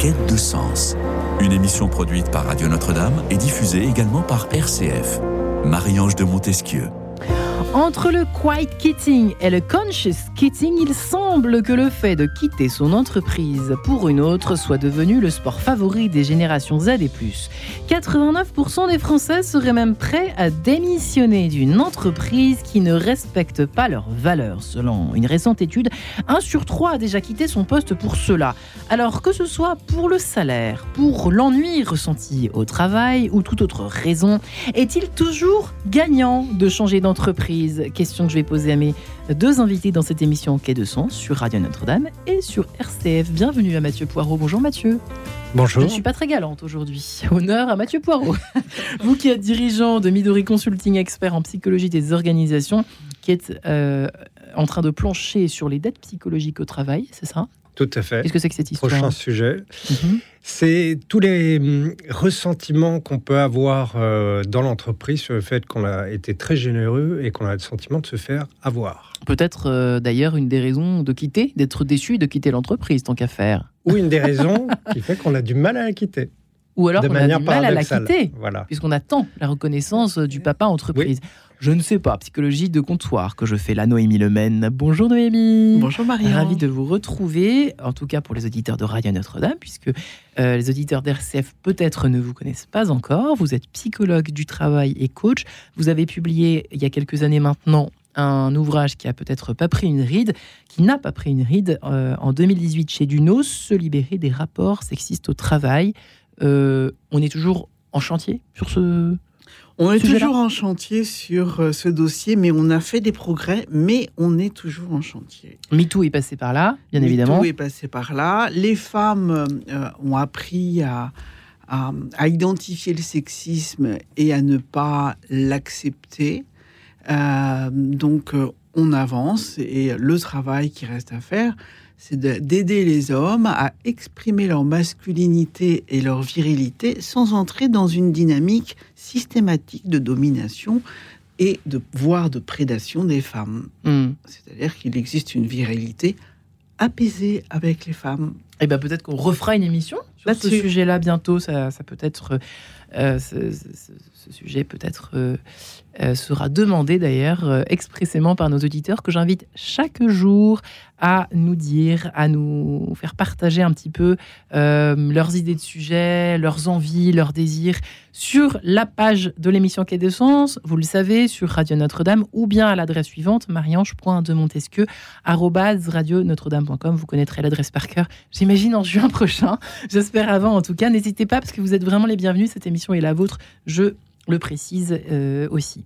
Quai des Sens. Une émission produite par Radio Notre-Dame et diffusée également par RCF. Marie-Ange de Montesquieu. Entre le quiet quitting et le conscious quitting, il semble que le fait de quitter son entreprise pour une autre soit devenu le sport favori des générations Z et plus. 89% des Français seraient même prêts à démissionner d'une entreprise qui ne respecte pas leurs valeurs. Selon une récente étude, 1 sur 3 a déjà quitté son poste pour cela. Alors que ce soit pour le salaire, pour l'ennui ressenti au travail ou toute autre raison, est-il toujours gagnant de changer d'entreprise ? Question que je vais poser à mes deux invités dans cette émission Quai des Sens sur Radio Notre-Dame et sur RCF. Bienvenue à Mathieu Poirot. Bonjour Mathieu. Bonjour. Je ne suis pas très galante aujourd'hui. Honneur à Mathieu Poirot. Vous qui êtes dirigeant de Midori Consulting, expert en psychologie des organisations, qui êtes en train de plancher sur les dettes psychologiques au travail, c'est ça ? Tout à fait. Qu'est-ce que c'est que cette histoire ? Prochain sujet. C'est tous les ressentiments qu'on peut avoir dans l'entreprise sur le fait qu'on a été très généreux et qu'on a le sentiment de se faire avoir. Peut-être d'ailleurs une des raisons de quitter, d'être déçu et de quitter l'entreprise, tant qu'à faire. Ou une des raisons qui fait qu'on a du mal à la quitter. Ou alors qu'on a du mal à la quitter, voilà. Puisqu'on attend la reconnaissance du papa entreprise. Oui. Je ne sais pas, psychologie de comptoir que je fais là, Noémie Le Menn. Bonjour Noémie. Bonjour Marie. Ravie de vous retrouver, en tout cas pour les auditeurs de Radio Notre-Dame, puisque les auditeurs d'RCF peut-être ne vous connaissent pas encore. Vous êtes psychologue du travail et coach. Vous avez publié il y a quelques années maintenant un ouvrage qui a peut-être pas pris une ride, qui n'a pas pris une ride en 2018 chez Dunod, Se libérer des rapports sexistes au travail. On est toujours en chantier sur ce ce dossier, mais on a fait des progrès, mais on est toujours en chantier. MeToo est passé par là, bien évidemment. MeToo est passé par là. Les femmes ont appris à identifier le sexisme et à ne pas l'accepter. Donc, on avance et le travail qui reste à faire, c'est d'aider les hommes à exprimer leur masculinité et leur virilité sans entrer dans une dynamique systématique de domination et voire de prédation des femmes. C'est-à-dire qu'il existe une virilité apaisée avec les femmes. Et bien peut-être qu'on refera une émission sur ce sujet-là bientôt, ça peut être... ce sujet peut-être sera demandé d'ailleurs expressément par nos auditeurs que j'invite chaque jour à nous dire, à nous faire partager un petit peu leurs idées de sujets, leurs envies, leurs désirs sur la page de l'émission Quai des Sens, vous le savez, sur Radio Notre-Dame ou bien à l'adresse suivante, mariange.demontesquieu@radionotre-dame.com. Vous connaîtrez l'adresse par cœur, j'imagine en juin prochain, j'espère avant en tout cas. N'hésitez pas parce que vous êtes vraiment les bienvenus, cette émission et la vôtre, je le précise aussi.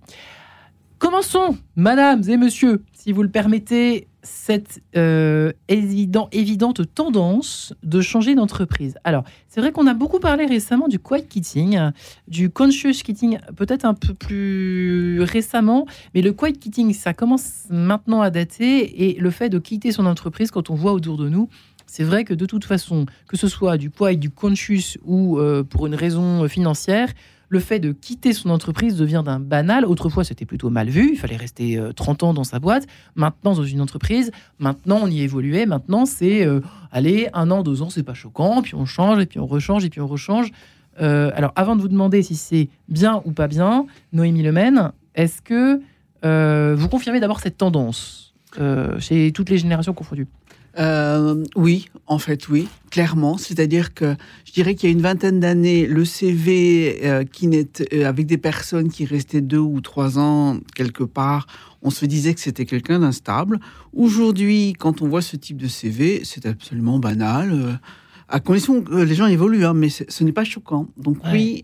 Commençons, mesdames et messieurs, si vous le permettez, cette évidente tendance de changer d'entreprise. Alors, c'est vrai qu'on a beaucoup parlé récemment du quiet quitting, du conscious quitting, peut-être un peu plus récemment, mais le quiet quitting, ça commence maintenant à dater, et le fait de quitter son entreprise, quand on voit autour de nous, c'est vrai que de toute façon, que ce soit du poids et du conscious ou pour une raison financière, le fait de quitter son entreprise devient d'un banal. Autrefois, c'était plutôt mal vu. Il fallait rester 30 ans dans sa boîte. Maintenant, dans une entreprise, maintenant, on y évoluait. Maintenant, c'est allez, 1 an, 2 ans, c'est pas choquant. Puis on change, et puis on rechange, et puis on rechange. Alors, avant de vous demander si c'est bien ou pas bien, Noémie Le Menn, est-ce que vous confirmez d'abord cette tendance chez toutes les générations confondues ? Oui, en fait, oui, clairement. C'est-à-dire que je dirais qu'il y a une vingtaine d'années, le CV avec des personnes qui restaient 2 ou 3 ans quelque part, on se disait que c'était quelqu'un d'instable. Aujourd'hui, quand on voit ce type de CV, c'est absolument banal, à condition que les gens évoluent, mais ce n'est pas choquant. Donc oui,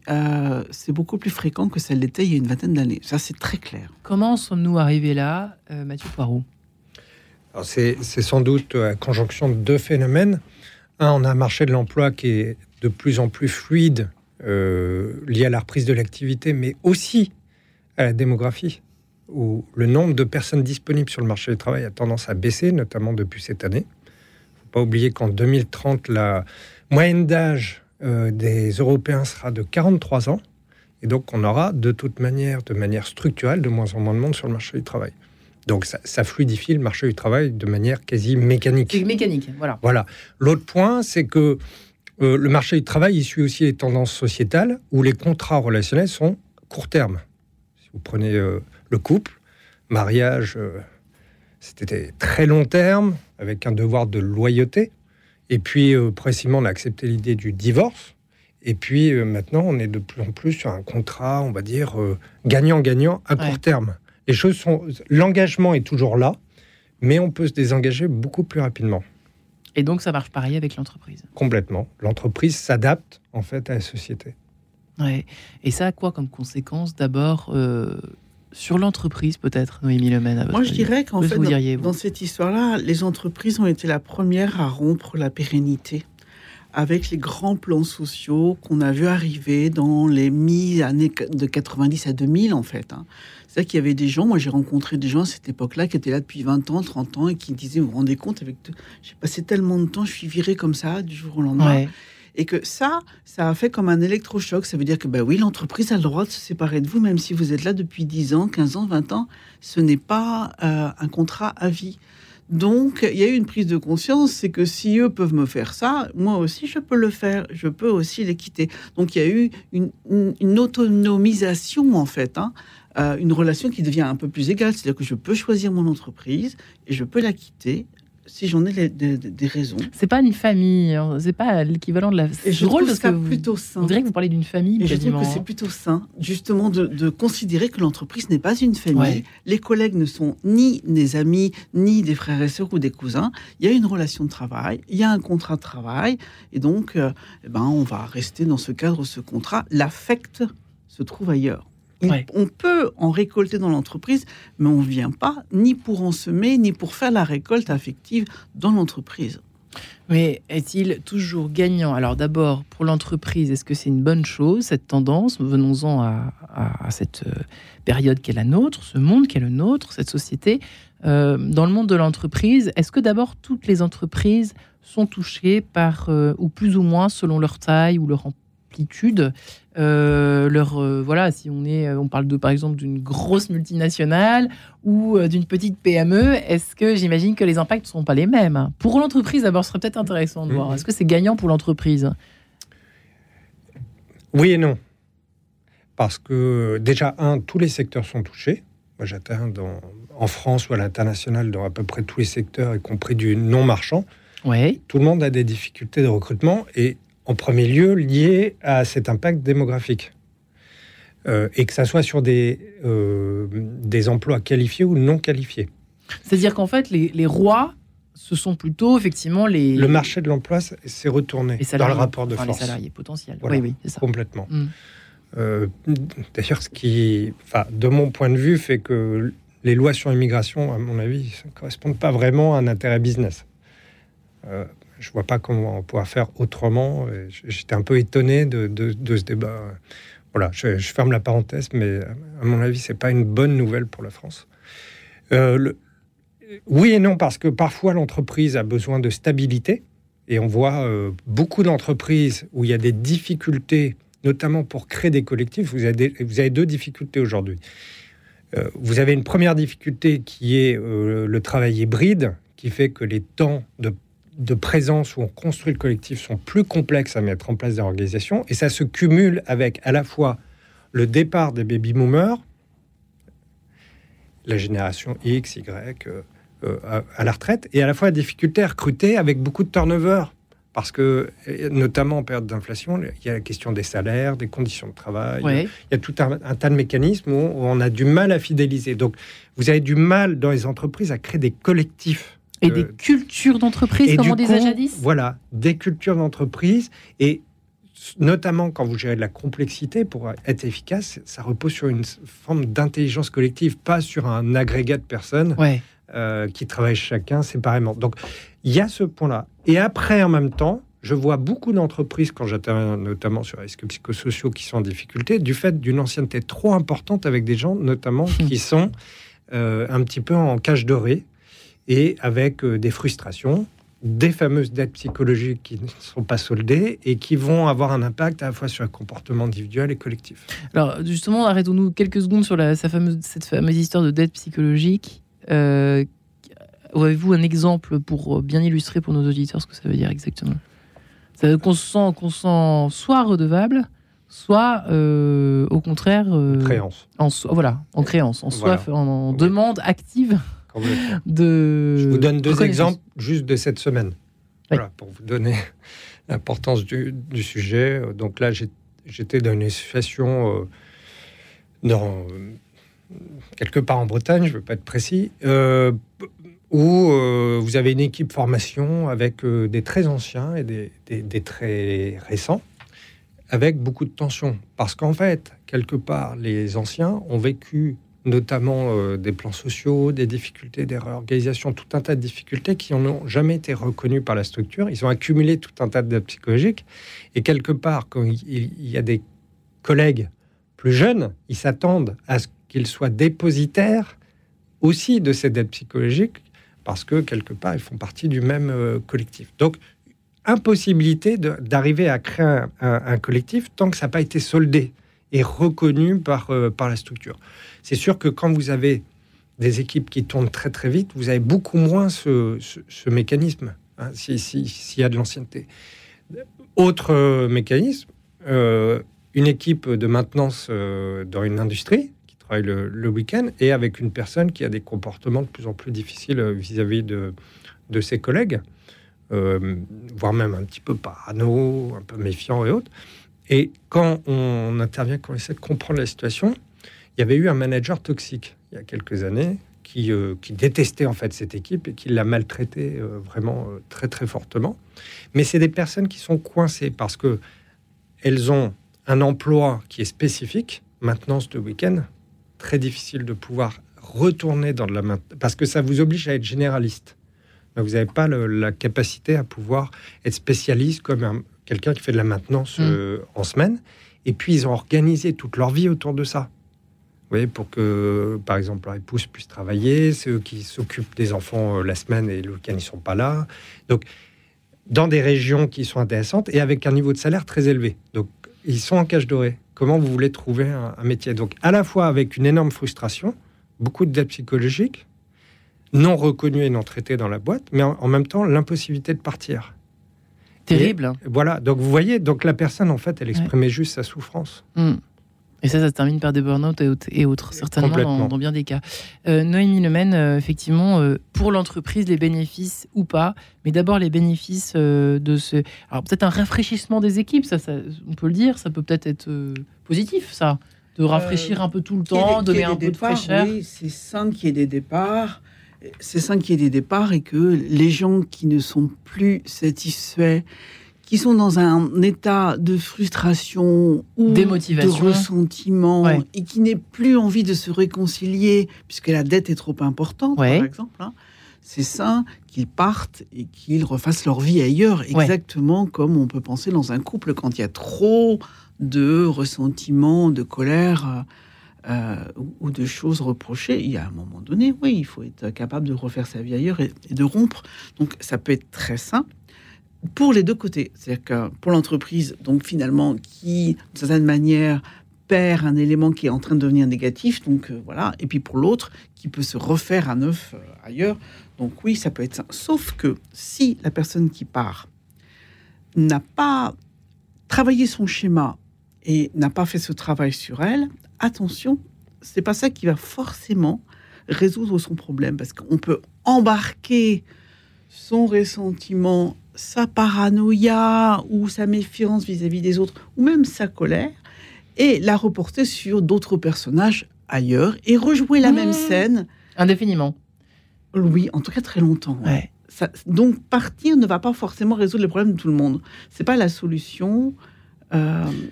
c'est beaucoup plus fréquent que ça l'était il y a une vingtaine d'années. Ça, c'est très clair. Comment sommes-nous arrivés là, Mathieu Poirot ? Alors c'est sans doute la conjonction de 2 phénomènes. Un, on a un marché de l'emploi qui est de plus en plus fluide, lié à la reprise de l'activité, mais aussi à la démographie, où le nombre de personnes disponibles sur le marché du travail a tendance à baisser, notamment depuis cette année. Il ne faut pas oublier qu'en 2030, la moyenne d'âge des Européens sera de 43 ans, et donc on aura de manière structurelle, de moins en moins de monde sur le marché du travail. Donc, ça fluidifie le marché du travail de manière quasi mécanique. Voilà. L'autre point, c'est que Le marché du travail, il suit aussi les tendances sociétales où les contrats relationnels sont court terme. Si vous prenez le couple, mariage, c'était très long terme, avec un devoir de loyauté. Et puis, précisément, on a accepté l'idée du divorce. Et puis, maintenant, on est de plus en plus sur un contrat, on va dire, gagnant-gagnant à court terme. Les choses sont... L'engagement est toujours là, mais on peut se désengager beaucoup plus rapidement. Et donc, ça marche pareil avec l'entreprise. Complètement. L'entreprise s'adapte, en fait, à la société. Ouais. Et ça a quoi comme conséquence ? D'abord, sur l'entreprise, peut-être, Noémie Le Menn. Moi, je dirais qu'en fait, dans cette histoire-là, les entreprises ont été la première à rompre la pérennité avec les grands plans sociaux qu'on a vu arriver dans les mi-années de 90 à 2000, en fait. C'est-à-dire qu'il y avait des gens, moi j'ai rencontré des gens à cette époque-là qui étaient là depuis 20 ans, 30 ans, et qui disaient, vous vous rendez compte, j'ai passé tellement de temps, je suis viré comme ça, du jour au lendemain. Ouais. Et que ça a fait comme un électrochoc. Ça veut dire que, ben oui, l'entreprise a le droit de se séparer de vous, même si vous êtes là depuis 10 ans, 15 ans, 20 ans. Ce n'est pas un contrat à vie. Donc, il y a eu une prise de conscience, c'est que si eux peuvent me faire ça, moi aussi, je peux le faire. Je peux aussi les quitter. Donc, il y a eu une autonomisation, en fait, une relation qui devient un peu plus égale. C'est-à-dire que je peux choisir mon entreprise et je peux la quitter si j'en ai des raisons. C'est pas une famille, c'est pas l'équivalent de la... C'est drôle parce que vous, plutôt sain. On dirait que vous parlez d'une famille. Et je trouve que c'est plutôt sain, justement, de considérer que l'entreprise n'est pas une famille. Ouais. Les collègues ne sont ni des amis, ni des frères et sœurs ou des cousins. Il y a une relation de travail, il y a un contrat de travail, et donc, on va rester dans ce cadre, ce contrat. L'affect se trouve ailleurs. Ouais. On peut en récolter dans l'entreprise, mais on ne vient pas ni pour en semer, ni pour faire la récolte affective dans l'entreprise. Mais est-il toujours gagnant ? Alors d'abord, pour l'entreprise, est-ce que c'est une bonne chose, cette tendance ? Venons-en à cette période qu'est la nôtre, ce monde qu'est le nôtre, cette société. Dans le monde de l'entreprise, est-ce que d'abord toutes les entreprises sont touchées par, ou plus ou moins selon leur taille ou leur emploi, amplitude, si on parle de par exemple d'une grosse multinationale ou d'une petite PME, est-ce que j'imagine que les impacts ne seront pas les mêmes ? Pour l'entreprise, d'abord, ce serait peut-être intéressant de voir. Est-ce que c'est gagnant pour l'entreprise ? Oui et non. Parce que déjà, tous les secteurs sont touchés. Moi, j'atteins en France ou à l'international dans à peu près tous les secteurs, y compris du non-marchand. Ouais. Tout le monde a des difficultés de recrutement et en premier lieu, lié à cet impact démographique. Et que ça soit sur des emplois qualifiés ou non qualifiés. C'est-à-dire qu'en fait, les rois, ce sont plutôt, effectivement, les... Le marché de l'emploi s'est retourné dans le rapport de force. Les salariés potentiels, voilà, oui, c'est ça. Complètement. D'ailleurs, de mon point de vue, fait que les lois sur l'immigration, à mon avis, ne correspondent pas vraiment à un intérêt business. Je ne vois pas comment on pourra faire autrement. J'étais un peu étonné de ce débat. Voilà, je ferme la parenthèse, mais à mon avis, ce n'est pas une bonne nouvelle pour la France. Oui et non, parce que parfois, l'entreprise a besoin de stabilité. Et on voit beaucoup d'entreprises où il y a des difficultés, notamment pour créer des collectifs. Vous avez deux difficultés aujourd'hui. Vous avez une première difficulté qui est le travail hybride, qui fait que les temps de présence où on construit le collectif sont plus complexes à mettre en place dans l'organisation, et ça se cumule avec à la fois le départ des baby-boomers, la génération X, Y, à la retraite, et à la fois la difficulté à recruter avec beaucoup de turnover, parce que, notamment en période d'inflation, il y a la question des salaires, des conditions de travail, il y a tout un tas de mécanismes où on a du mal à fidéliser. Donc, vous avez du mal dans les entreprises à créer des collectifs et des cultures d'entreprise, comme on disait jadis ? Voilà, des cultures d'entreprise. Et notamment, quand vous gérez de la complexité, pour être efficace, ça repose sur une forme d'intelligence collective, pas sur un agrégat de personnes qui travaillent chacun séparément. Donc, il y a ce point-là. Et après, en même temps, je vois beaucoup d'entreprises, quand j'interviens notamment sur les risques psychosociaux, qui sont en difficulté, du fait d'une ancienneté trop importante avec des gens, notamment, qui sont un petit peu en cage dorée, et avec des frustrations, des fameuses dettes psychologiques qui ne sont pas soldées et qui vont avoir un impact à la fois sur le comportement individuel et collectif. Alors justement, arrêtons-nous quelques secondes sur cette fameuse histoire de dette psychologique. Avez-vous un exemple pour bien illustrer pour nos auditeurs ce que ça veut dire exactement ? C'est-à-dire qu'on s'en soit redevable, soit au contraire créance. En demande active. Je vous donne deux exemples juste de cette semaine, voilà, pour vous donner l'importance du sujet. Donc là, j'étais dans une association quelque part en Bretagne, je ne veux pas être précis, où vous avez une équipe formation avec des très anciens et des très récents, avec beaucoup de tensions. Parce qu'en fait, quelque part, les anciens ont vécu notamment des plans sociaux, des difficultés, des réorganisations, tout un tas de difficultés qui n'ont jamais été reconnues par la structure. Ils ont accumulé tout un tas de dégâts psychologiques. Et quelque part, quand il y a des collègues plus jeunes, ils s'attendent à ce qu'ils soient dépositaires aussi de ces dettes psychologiques, parce que, quelque part, ils font partie du même collectif. Donc, impossibilité d'arriver à créer un collectif tant que ça n'a pas été soldé et reconnu par la structure. C'est sûr que quand vous avez des équipes qui tournent très, très vite, vous avez beaucoup moins ce mécanisme, hein, s'il y a de l'ancienneté. Autre mécanisme, une équipe de maintenance dans une industrie, le week-end, et avec une personne qui a des comportements de plus en plus difficiles vis-à-vis de ses collègues, voire même un petit peu parano, un peu méfiant et autres. Et quand on intervient, quand on essaie de comprendre la situation, il y avait eu un manager toxique, il y a quelques années, qui détestait en fait cette équipe et qui l'a maltraitée vraiment très très fortement. Mais c'est des personnes qui sont coincées parce que elles ont un emploi qui est spécifique, maintenance de week-end, très difficile de pouvoir retourner dans de la maintenance, parce que ça vous oblige à être généraliste. Donc vous n'avez pas la capacité à pouvoir être spécialiste comme quelqu'un qui fait de la maintenance en semaine. Et puis, ils ont organisé toute leur vie autour de ça. Vous voyez, pour que, par exemple, leur épouse puisse travailler, ceux qui s'occupent des enfants la semaine et le week-end, ils ne sont pas là. Donc, dans des régions qui sont intéressantes et avec un niveau de salaire très élevé. Donc, ils sont en cage dorée. Comment vous voulez trouver un métier? Donc, à la fois avec une énorme frustration, beaucoup de dettes psychologiques, non reconnues et non traitées dans la boîte, mais en même temps, l'impossibilité de partir. Terrible. Et voilà. Donc, vous voyez, donc la personne, en fait, elle exprimait juste sa souffrance. Mmh. Et ça se termine par des burn-out et autres, certainement, dans bien des cas. Noémie Le Menn, effectivement, pour l'entreprise, les bénéfices ou pas, mais d'abord les bénéfices de ce... Alors, peut-être un rafraîchissement des équipes, ça, on peut le dire, ça peut peut-être être positif, ça, de rafraîchir un peu tout le temps, donner un peu de fraîcheur. Oui, c'est sain qu'il y ait des départs, et que les gens qui ne sont plus satisfaits, qui sont dans un état de frustration ou de ressentiment et qui n'aient plus envie de se réconcilier puisque la dette est trop importante, par exemple, hein, c'est sain qu'ils partent et qu'ils refassent leur vie ailleurs, exactement comme on peut penser dans un couple quand il y a trop de ressentiment, de colère ou de choses reprochées. Il y a un moment donné, il faut être capable de refaire sa vie ailleurs et de rompre. Donc, ça peut être très sain. Pour les deux côtés, c'est-à-dire que pour l'entreprise, donc finalement, qui, d'une certaine manière, perd un élément qui est en train de devenir négatif, donc voilà, et puis pour l'autre, qui peut se refaire à neuf ailleurs, donc oui, ça peut être sain. Sauf que si la personne qui part n'a pas travaillé son schéma et n'a pas fait ce travail sur elle, attention, c'est pas ça qui va forcément résoudre son problème, parce qu'on peut embarquer son ressentiment, sa paranoïa ou sa méfiance vis-à-vis des autres, ou même sa colère, et la reporter sur d'autres personnages ailleurs, et rejouer la même scène. Indéfiniment. Oui, en tout cas très longtemps. Ouais. Ça, donc partir ne va pas forcément résoudre les problèmes de tout le monde. C'est pas la solution.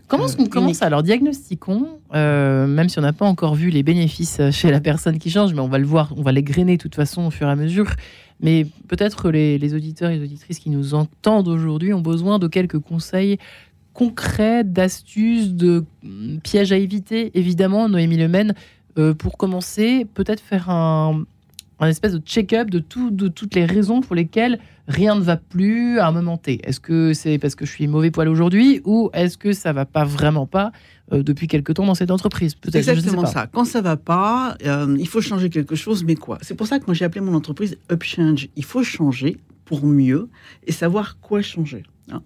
Comment ça? Alors, diagnostiquons, même si on n'a pas encore vu les bénéfices chez la personne qui change, mais on va le voir, on va les grainer de toute façon au fur et à mesure. Mais peut-être les auditeurs et les auditrices qui nous entendent aujourd'hui ont besoin de quelques conseils concrets, d'astuces, de pièges à éviter. Évidemment, Noémie Le Menn, pour commencer, peut-être faire un espèce de check-up de toutes les raisons pour lesquelles rien ne va plus à un moment T. Est-ce que c'est parce que je suis mauvais poil aujourd'hui ou est-ce que ça ne va pas vraiment pas depuis quelque temps dans cette entreprise? Peut-être, c'est exactement ça. Quand ça ne va pas, il faut changer quelque chose, mais quoi? C'est pour ça que moi j'ai appelé mon entreprise Upchange. Il faut changer pour mieux et savoir quoi changer. Hein.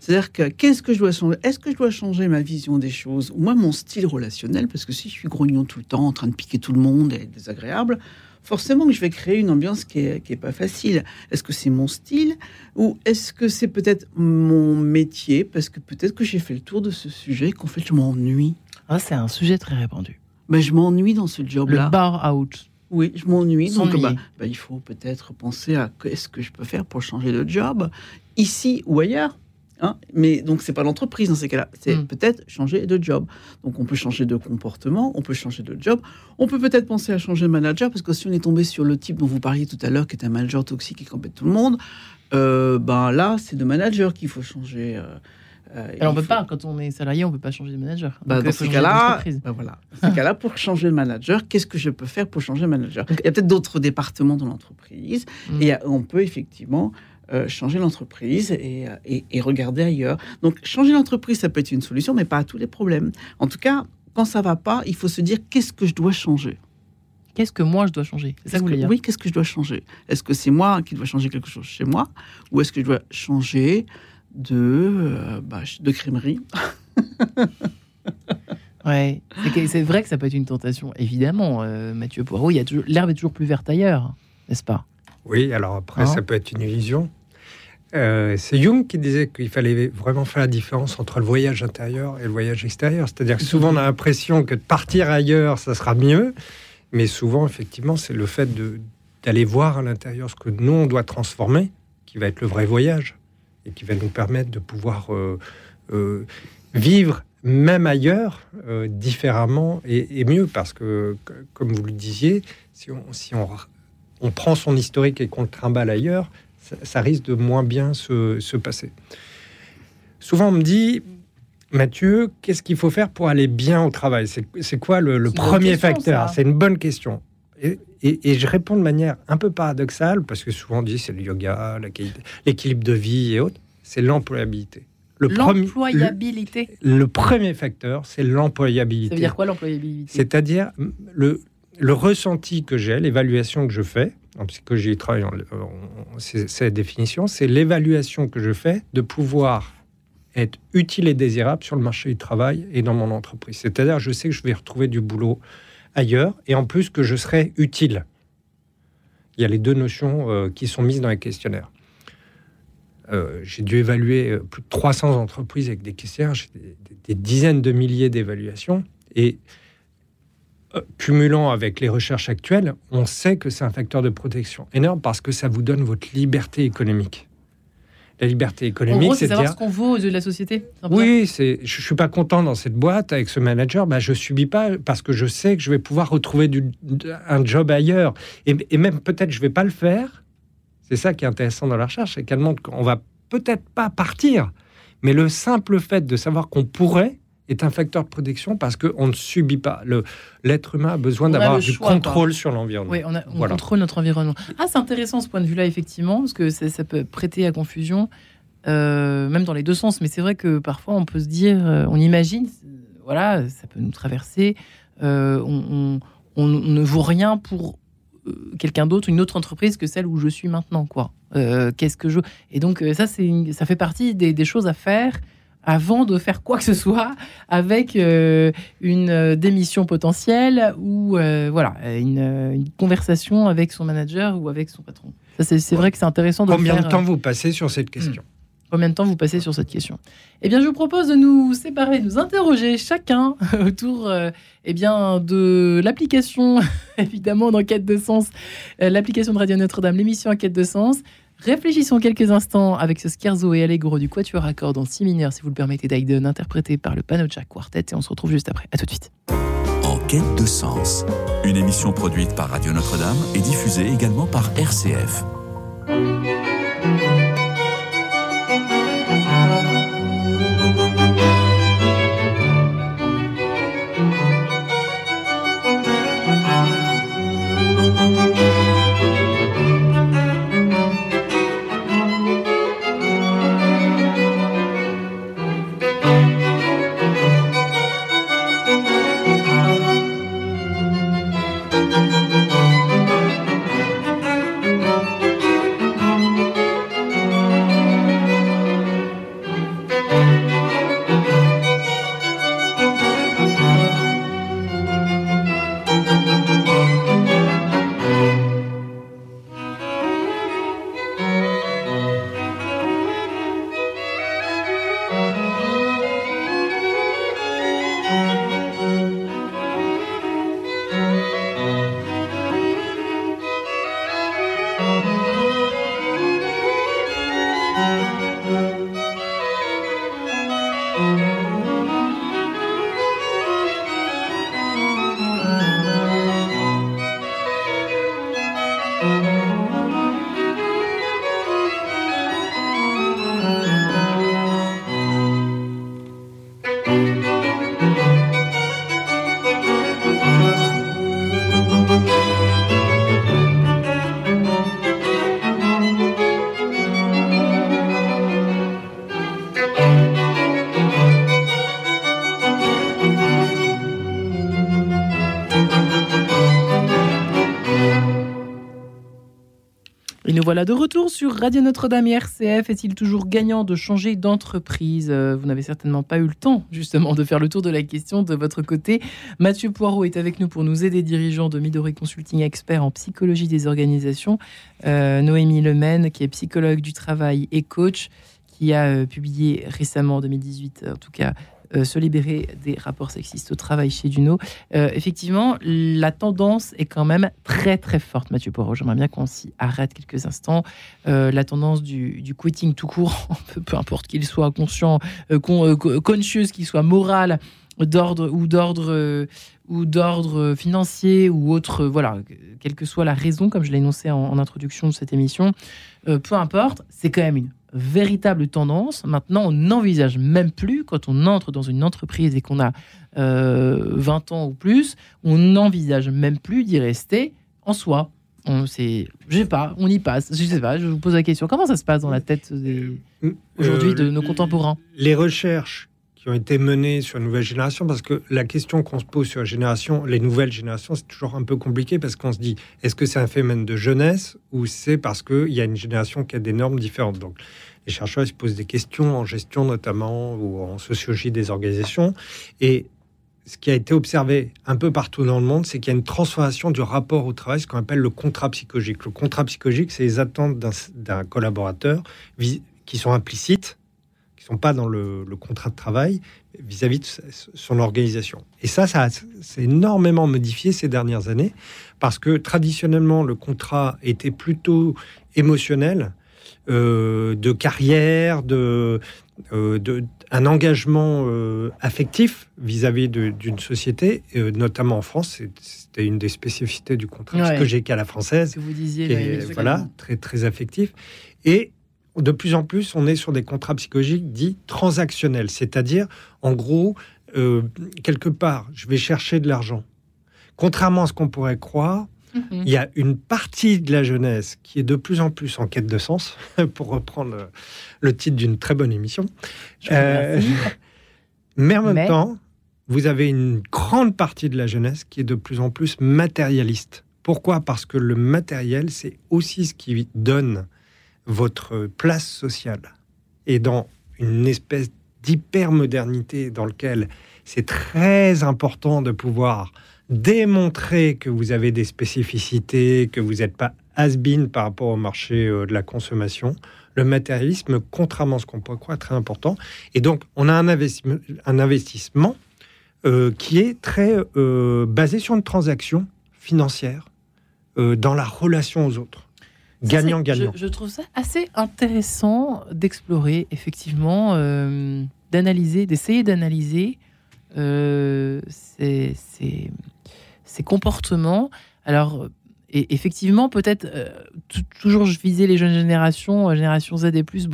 C'est-à-dire que qu'est-ce que je dois changer ? Est-ce que je dois changer ma vision des choses ? Moi, mon style relationnel, parce que si je suis grognon tout le temps, en train de piquer tout le monde et être désagréable, forcément que je vais créer une ambiance qui est pas facile. Est-ce que c'est mon style ou est-ce que c'est peut-être mon métier ? Parce que peut-être que j'ai fait le tour de ce sujet, qu'en fait, je m'ennuie. Ah, c'est un sujet très répandu. Mais je m'ennuie dans ce job-là. Le burn-out. Oui, je m'ennuie. Donc, il faut peut-être penser à qu'est-ce que je peux faire pour changer de job, ici ou ailleurs. Hein, mais donc, c'est pas l'entreprise dans ces cas-là. C'est peut-être changer de job. Donc, on peut changer de comportement, on peut changer de job. On peut peut-être penser à changer de manager, parce que si on est tombé sur le type dont vous parliez tout à l'heure, qui est un manager toxique et qui embête tout le monde, là, c'est de manager qu'il faut changer. Alors, on peut pas, quand on est salarié, on peut pas changer de manager. Dans ces cas-là, pour changer de manager, qu'est-ce que je peux faire pour changer de manager ? Il y a peut-être d'autres départements dans l'entreprise et on peut effectivement changer l'entreprise et regarder ailleurs. Donc, changer l'entreprise, ça peut être une solution, mais pas à tous les problèmes. En tout cas, quand ça va pas, il faut se dire qu'est-ce que je dois changer ? Qu'est-ce que moi je dois changer ? C'est ça que vous voulez dire ? Oui, qu'est-ce que je dois changer ? Est-ce que c'est moi qui dois changer quelque chose chez moi ? Ou est-ce que je dois changer de crèmerie. Ouais, c'est vrai que ça peut être une tentation, évidemment. Mathieu Poirot, l'herbe est toujours plus verte ailleurs, n'est-ce pas ? Oui, alors après, ça peut être une illusion. C'est Jung qui disait qu'il fallait vraiment faire la différence entre le voyage intérieur et le voyage extérieur. C'est-à-dire que souvent, on a l'impression que de partir ailleurs, ça sera mieux. Mais souvent, effectivement, c'est le fait d'aller voir à l'intérieur ce que nous, on doit transformer, qui va être le vrai voyage. Et qui va nous permettre de pouvoir vivre, même ailleurs, différemment et mieux. Parce que, comme vous le disiez, si on prend son historique et qu'on le trimballe ailleurs, ça risque de moins bien se passer. Souvent, on me dit, Mathieu, qu'est-ce qu'il faut faire pour aller bien au travail ? C'est quoi le premier facteur ? C'est une bonne question. Et je réponds de manière un peu paradoxale, parce que souvent on dit c'est le yoga, l'équilibre de vie et autres, c'est l'employabilité. L'employabilité. Le premier facteur, c'est l'employabilité. Ça veut dire quoi, l'employabilité ? C'est-à-dire le ressenti que j'ai, l'évaluation que je fais, en psychologie, c'est la définition, c'est l'évaluation que je fais de pouvoir être utile et désirable sur le marché du travail et dans mon entreprise. C'est-à-dire je sais que je vais retrouver du boulot ailleurs, et en plus que je serais utile. Il y a les deux notions qui sont mises dans les questionnaires. J'ai dû évaluer plus de 300 entreprises avec des questionnaires, j'ai des dizaines de milliers d'évaluations, et cumulant avec les recherches actuelles, on sait que c'est un facteur de protection énorme, parce que ça vous donne votre liberté économique. La liberté économique, en gros, c'est savoir ce qu'on vaut aux yeux de la société. Oui, je suis pas content dans cette boîte avec ce manager, je subis pas parce que je sais que je vais pouvoir retrouver un job ailleurs et même peut-être je vais pas le faire. C'est ça qui est intéressant dans la recherche, c'est qu'elle montre qu'on va peut-être pas partir, mais le simple fait de savoir qu'on pourrait est un facteur de protection parce qu'on ne subit pas. L'être humain a besoin d'avoir du contrôle sur l'environnement. Oui, on contrôle notre environnement. Ah, c'est intéressant ce point de vue-là, effectivement, parce que ça peut prêter à confusion, même dans les deux sens. Mais c'est vrai que parfois, on peut se dire, on imagine, voilà, ça peut nous traverser, on ne vaut rien pour quelqu'un d'autre, une autre entreprise que celle où je suis maintenant, quoi. Qu'est-ce que je... Et donc, ça fait partie des choses à faire avant de faire quoi que ce soit avec une démission potentielle ou une conversation avec son manager ou avec son patron. Ça, c'est vrai que c'est intéressant de Combien de temps vous passez sur cette question ? Combien de temps vous passez sur cette question ? Eh bien, je vous propose de nous séparer, de nous interroger chacun autour de l'application, évidemment, d'Enquête de Sens, l'application de Radio Notre-Dame, l'émission Enquête de Sens. Réfléchissons quelques instants avec ce scherzo et allegro du quatuor à cordes en si mineur, si vous le permettez, d'Haydn, interprété par le Panocha Quartet, et on se retrouve juste après. À tout de suite. En quête de sens, une émission produite par Radio Notre-Dame et diffusée également par RCF. Voilà de retour sur Radio Notre-Dame et RCF. Est-il toujours gagnant de changer d'entreprise ? Vous n'avez certainement pas eu le temps, justement, de faire le tour de la question de votre côté. Mathieu Poirot est avec nous pour nous aider, dirigeant de Midori Consulting, expert en psychologie des organisations. Noémie Le Menn, qui est psychologue du travail et coach, qui a publié récemment, en 2018, en tout cas, se libérer des rapports sexistes au travail chez Dunod. Effectivement, la tendance est quand même très très forte, Mathieu Poirot. J'aimerais bien qu'on s'y arrête quelques instants. La tendance du quitting tout court, peu importe qu'il soit conscient, conscious, qu'il soit moral, d'ordre financier ou autre, voilà, quelle que soit la raison, comme je l'ai énoncé en introduction de cette émission, peu importe, c'est quand même une véritable tendance. Maintenant, on n'envisage même plus, quand on entre dans une entreprise et qu'on a 20 ans ou plus, on n'envisage même plus d'y rester en soi. On y passe. Je sais pas, je vous pose la question. Comment ça se passe dans la tête aujourd'hui de nos contemporains ? Les recherches qui ont été menées sur la nouvelle génération, parce que la question qu'on se pose sur les nouvelles générations, c'est toujours un peu compliqué, parce qu'on se dit, est-ce que c'est un phénomène de jeunesse ou c'est parce qu'il y a une génération qui a des normes différentes ? Donc, les chercheurs ils se posent des questions en gestion notamment, ou en sociologie des organisations, et ce qui a été observé un peu partout dans le monde, c'est qu'il y a une transformation du rapport au travail, ce qu'on appelle le contrat psychologique. Le contrat psychologique, c'est les attentes d'un collaborateur qui sont implicites, qui ne sont pas dans le contrat de travail vis-à-vis de son organisation. Et ça s'est énormément modifié ces dernières années, parce que traditionnellement, le contrat était plutôt émotionnel, de carrière, un engagement affectif vis-à-vis d'une société, notamment en France. C'était une des spécificités du contrat psychologique à la française, que vous disiez, qui est, voilà, très, très affectif. Et de plus en plus, on est sur des contrats psychologiques dits transactionnels, c'est-à-dire, en gros, quelque part, je vais chercher de l'argent. Contrairement à ce qu'on pourrait croire, il y a une partie de la jeunesse qui est de plus en plus en quête de sens, pour reprendre le titre d'une très bonne émission. Mais en même temps, vous avez une grande partie de la jeunesse qui est de plus en plus matérialiste. Pourquoi ? Parce que le matériel, c'est aussi ce qui donne votre place sociale. Et dans une espèce d'hypermodernité dans laquelle c'est très important de pouvoir démontrer que vous avez des spécificités, que vous n'êtes pas has-been par rapport au marché de la consommation, le matérialisme, contrairement à ce qu'on peut croire, est très important. Et donc, on a un investissement qui est très basé sur une transaction financière dans la relation aux autres. Gagnant-gagnant. Je trouve ça assez intéressant d'explorer, effectivement, d'essayer d'analyser ces comportements. Alors, et effectivement, peut-être toujours je visais les jeunes générations, génération Z et plus,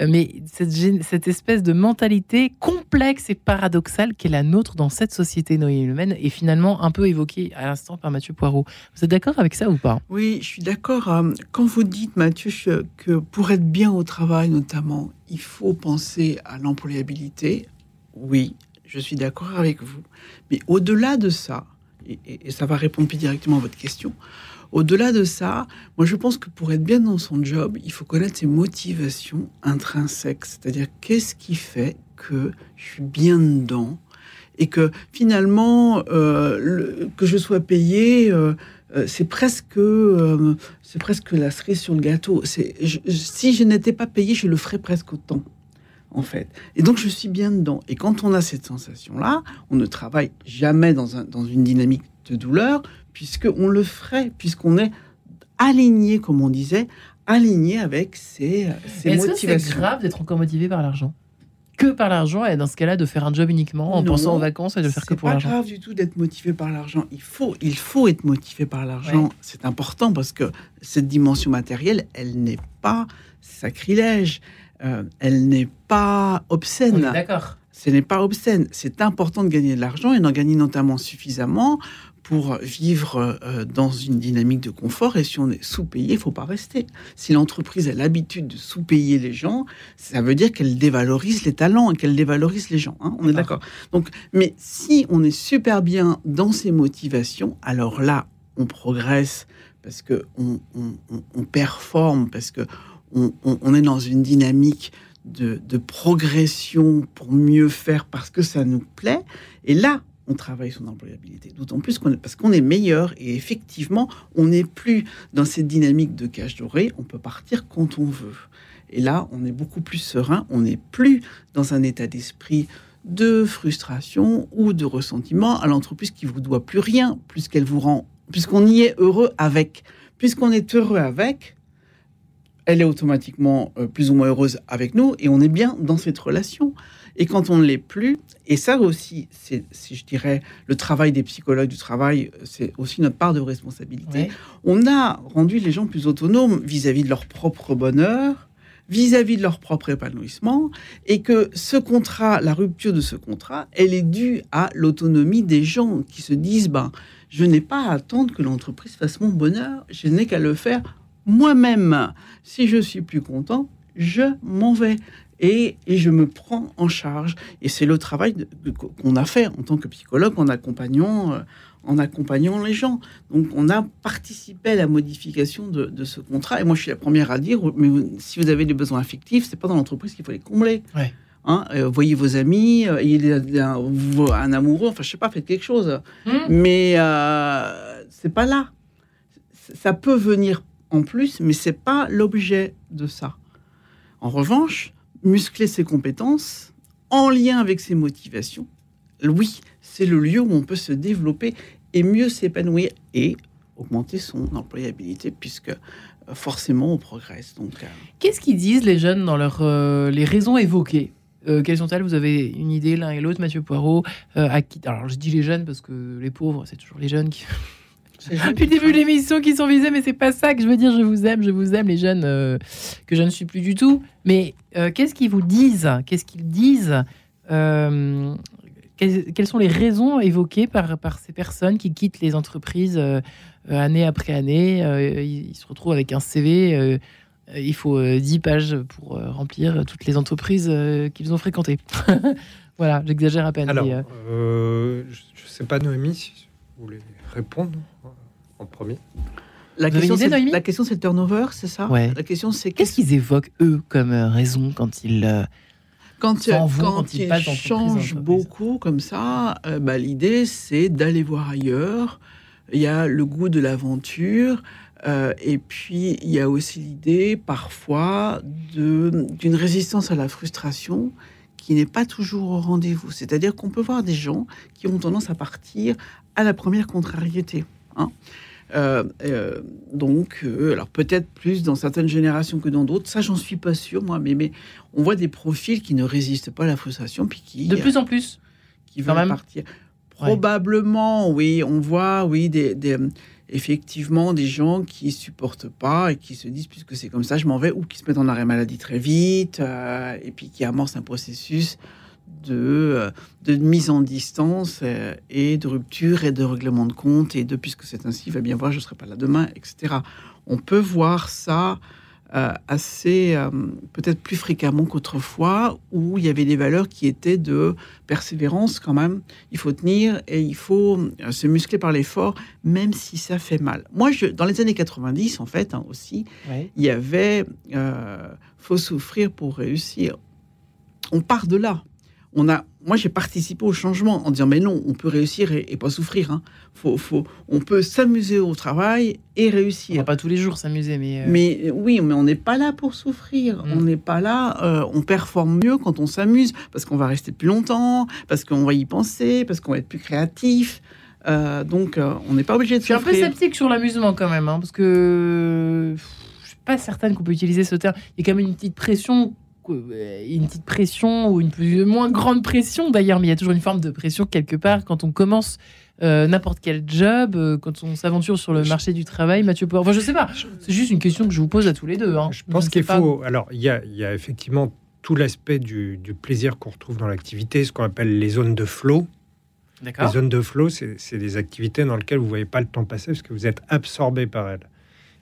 mais cette espèce de mentalité complexe et paradoxale qu'est la nôtre dans cette société Noémie Le Menn est finalement un peu évoquée à l'instant par Mathieu Poirot. Vous êtes d'accord avec ça ou pas ? Oui, je suis d'accord. Quand vous dites, Mathieu, que pour être bien au travail notamment, il faut penser à l'employabilité, oui, je suis d'accord avec vous. Mais au-delà de ça, et ça va répondre plus directement à votre question, au-delà de ça, moi je pense que pour être bien dans son job, il faut connaître ses motivations intrinsèques, c'est-à-dire qu'est-ce qui fait que je suis bien dedans et que finalement, que je sois payé, c'est presque la cerise sur le gâteau. Si je n'étais pas payé, je le ferais presque autant, en fait. Et donc, je suis bien dedans. Et quand on a cette sensation-là, on ne travaille jamais dans une dynamique de douleur, puisqu'on le ferait, puisqu'on est aligné, comme on disait, aligné avec ses motivations. Est-ce que c'est grave d'être encore motivé par l'argent ? que par l'argent, et dans ce cas-là, de faire un job uniquement en pensant aux vacances et de faire que pour l'argent. C'est pas grave du tout d'être motivé par l'argent. Il faut être motivé par l'argent. Ouais. C'est important parce que cette dimension matérielle, elle n'est pas sacrilège. Elle n'est pas obscène. On est d'accord. Ce n'est pas obscène. C'est important de gagner de l'argent et d'en gagner notamment suffisamment pour vivre dans une dynamique de confort. Et si on est sous-payé, il ne faut pas rester. Si l'entreprise a l'habitude de sous-payer les gens, ça veut dire qu'elle dévalorise les talents et qu'elle dévalorise les gens. Hein, on est d'accord. Donc, mais si on est super bien dans ses motivations, alors là, on progresse parce qu'on performe, parce qu'on est dans une dynamique de progression pour mieux faire parce que ça nous plaît. Et là, on travaille son employabilité. D'autant plus parce qu'on est meilleur. Et effectivement, on n'est plus dans cette dynamique de cage dorée. On peut partir quand on veut. Et là, on est beaucoup plus serein. On n'est plus dans un état d'esprit de frustration ou de ressentiment à l'entreprise qui ne vous doit plus rien, puisqu'elle vous rend, puisqu'on y est heureux avec. Puisqu'on est heureux avec, elle est automatiquement plus ou moins heureuse avec nous et on est bien dans cette relation. Et quand on ne l'est plus, et ça aussi, c'est je dirais, le travail des psychologues du travail, c'est aussi notre part de responsabilité. Ouais. On a rendu les gens plus autonomes vis-à-vis de leur propre bonheur, vis-à-vis de leur propre épanouissement, et que ce contrat, la rupture de ce contrat, elle est due à l'autonomie des gens qui se disent, je n'ai pas à attendre que l'entreprise fasse mon bonheur, je n'ai qu'à le faire moi-même. Si je suis plus content, je m'en vais. Et je me prends en charge. Et c'est le travail qu'on a fait en tant que psychologue en accompagnant les gens. Donc, on a participé à la modification de ce contrat. Et moi, je suis la première à dire, mais si vous avez des besoins affectifs, c'est pas dans l'entreprise qu'il faut les combler. Ouais. Hein, voyez vos amis, ayez un amoureux, enfin, je sais pas, faites quelque chose. Mais c'est pas là. Ça peut venir en plus, mais c'est pas l'objet de ça. En revanche, muscler ses compétences en lien avec ses motivations, oui, c'est le lieu où on peut se développer et mieux s'épanouir et augmenter son employabilité, puisque forcément on progresse. Donc, qu'est-ce qu'ils disent les jeunes dans les raisons évoquées? Quelles sont-elles? Vous avez une idée l'un et l'autre, Mathieu Poirot, alors je dis les jeunes parce que les pauvres, c'est toujours les jeunes qui... Depuis le début de l'émission qui sont visés, mais c'est pas ça que je veux dire. Je vous aime, les jeunes que je ne suis plus du tout. Mais qu'est-ce qu'ils disent quelles sont les raisons évoquées par ces personnes qui quittent les entreprises année après année? Ils se retrouvent avec un CV. Il faut 10 pages pour remplir toutes les entreprises qu'ils ont fréquentées. Voilà, j'exagère à peine. Alors, je sais pas, Noémie, si vous voulez répondre en premier. La question, c'est le turnover, c'est ça? Ouais. La question, c'est qu'est-ce qu'ils évoquent eux comme raison quand ils changent beaucoup comme ça. L'idée, c'est d'aller voir ailleurs. Il y a le goût de l'aventure, et puis il y a aussi l'idée parfois d'une résistance à la frustration qui n'est pas toujours au rendez-vous. C'est-à-dire qu'on peut voir des gens qui ont tendance à partir à la première contrariété. Hein. Alors peut-être plus dans certaines générations que dans d'autres, ça j'en suis pas sûre moi, mais on voit des profils qui ne résistent pas à la frustration, puis qui de plus en plus qui veulent partir. Probablement, oui, on voit effectivement des gens qui supportent pas et qui se disent puisque c'est comme ça, je m'en vais, ou qui se mettent en arrêt maladie très vite, et puis qui amorcent un processus de mise en distance et de rupture et de règlement de compte et de puisque c'est ainsi, va bien voir, je ne serai pas là demain, etc. On peut voir ça assez peut-être plus fréquemment qu'autrefois où il y avait des valeurs qui étaient de persévérance quand même. Il faut tenir et il faut se muscler par l'effort même si ça fait mal. Moi, dans les années 90 en fait aussi, ouais. Il y avait faut souffrir pour réussir. On part de là. Moi, j'ai participé au changement en disant, mais non, on peut réussir et pas souffrir. Hein. On peut s'amuser au travail et réussir. On va pas tous les jours s'amuser, mais... Mais oui, mais on n'est pas là pour souffrir. On n'est pas là. On performe mieux quand on s'amuse, parce qu'on va rester plus longtemps, parce qu'on va y penser, parce qu'on va être plus créatif. Donc, on n'est pas obligé de souffrir. Je suis un peu sceptique sur l'amusement quand même, hein, parce que je suis pas certaine qu'on peut utiliser ce terme. Il y a quand même une petite pression une petite pression ou une moins grande pression d'ailleurs, mais il y a toujours une forme de pression quelque part quand on commence n'importe quel job, quand on s'aventure sur le marché du travail, Mathieu Poirot. Enfin, je sais pas, c'est juste une question que je vous pose à tous les deux. Hein. Je pense qu'il faut... Alors, il y a effectivement tout l'aspect du plaisir qu'on retrouve dans l'activité, ce qu'on appelle les zones de flow. D'accord. Les zones de flow, c'est des activités dans lesquelles vous ne voyez pas le temps passer parce que vous êtes absorbé par elles.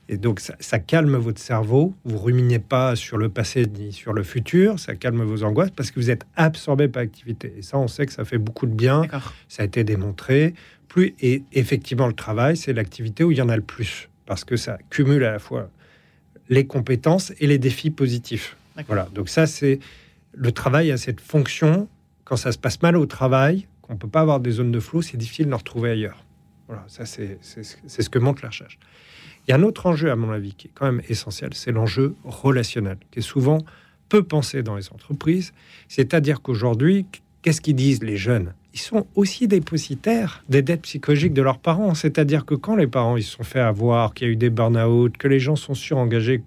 Et donc, ça calme votre cerveau. Vous ne ruminez pas sur le passé ni sur le futur. Ça calme vos angoisses parce que vous êtes absorbé par l'activité. Et ça, on sait que ça fait beaucoup de bien. D'accord. Ça a été démontré. Et effectivement, le travail, c'est l'activité où il y en a le plus parce que ça cumule à la fois les compétences et les défis positifs. D'accord. Voilà. Donc ça, c'est... Le travail a cette fonction. Quand ça se passe mal au travail, qu'on ne peut pas avoir des zones de flow, c'est difficile de les retrouver ailleurs. Voilà. Ça, c'est ce que montre la recherche. Il y a un autre enjeu, à mon avis, qui est quand même essentiel, c'est l'enjeu relationnel, qui est souvent peu pensé dans les entreprises. C'est-à-dire qu'aujourd'hui, qu'est-ce qu'ils disent les jeunes ? Ils sont aussi dépositaires des dettes psychologiques de leurs parents. C'est-à-dire que quand les parents ils se sont fait avoir, qu'il y a eu des burn-out, que les gens sont surengagés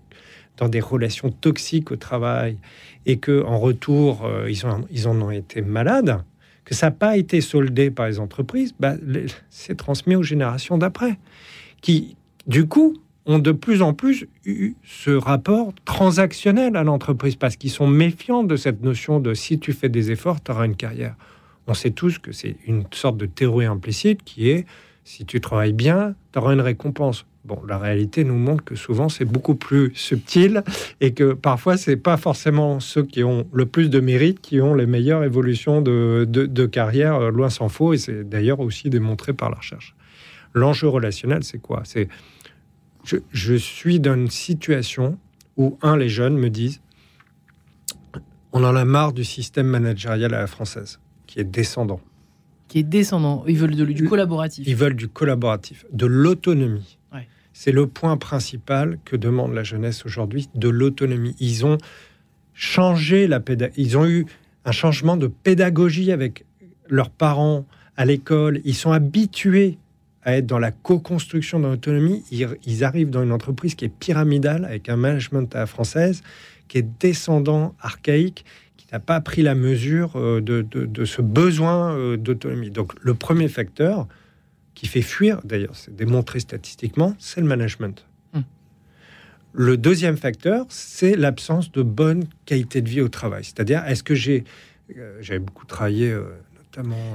dans des relations toxiques au travail, et qu'en retour, ils en ont été malades, que ça n'a pas été soldé par les entreprises, c'est transmis aux générations d'après, qui... Du coup, ont de plus en plus eu ce rapport transactionnel à l'entreprise parce qu'ils sont méfiants de cette notion de « si tu fais des efforts, tu auras une carrière ». On sait tous que c'est une sorte de théorie implicite qui est « si tu travailles bien, tu auras une récompense ». Bon, la réalité nous montre que souvent, c'est beaucoup plus subtil et que parfois, ce n'est pas forcément ceux qui ont le plus de mérite qui ont les meilleures évolutions de carrière, loin s'en faut, et c'est d'ailleurs aussi démontré par la recherche. L'enjeu relationnel, c'est quoi ? C'est je suis dans une situation où, les jeunes me disent « on en a marre du système managérial à la française, qui est descendant. » Qui est descendant. Ils veulent du collaboratif. Ils veulent du collaboratif, de l'autonomie. Ouais. C'est le point principal que demande la jeunesse aujourd'hui, de l'autonomie. Ils ont changé ils ont eu un changement de pédagogie avec leurs parents à l'école. Ils sont habitués à être dans la co-construction dans l'autonomie, ils arrivent dans une entreprise qui est pyramidale, avec un management à la française, qui est descendant, archaïque, qui n'a pas pris la mesure de ce besoin d'autonomie. Donc, le premier facteur qui fait fuir, d'ailleurs, c'est démontré statistiquement, c'est le management. Le deuxième facteur, c'est l'absence de bonne qualité de vie au travail. C'est-à-dire, est-ce que j'avais beaucoup travaillé...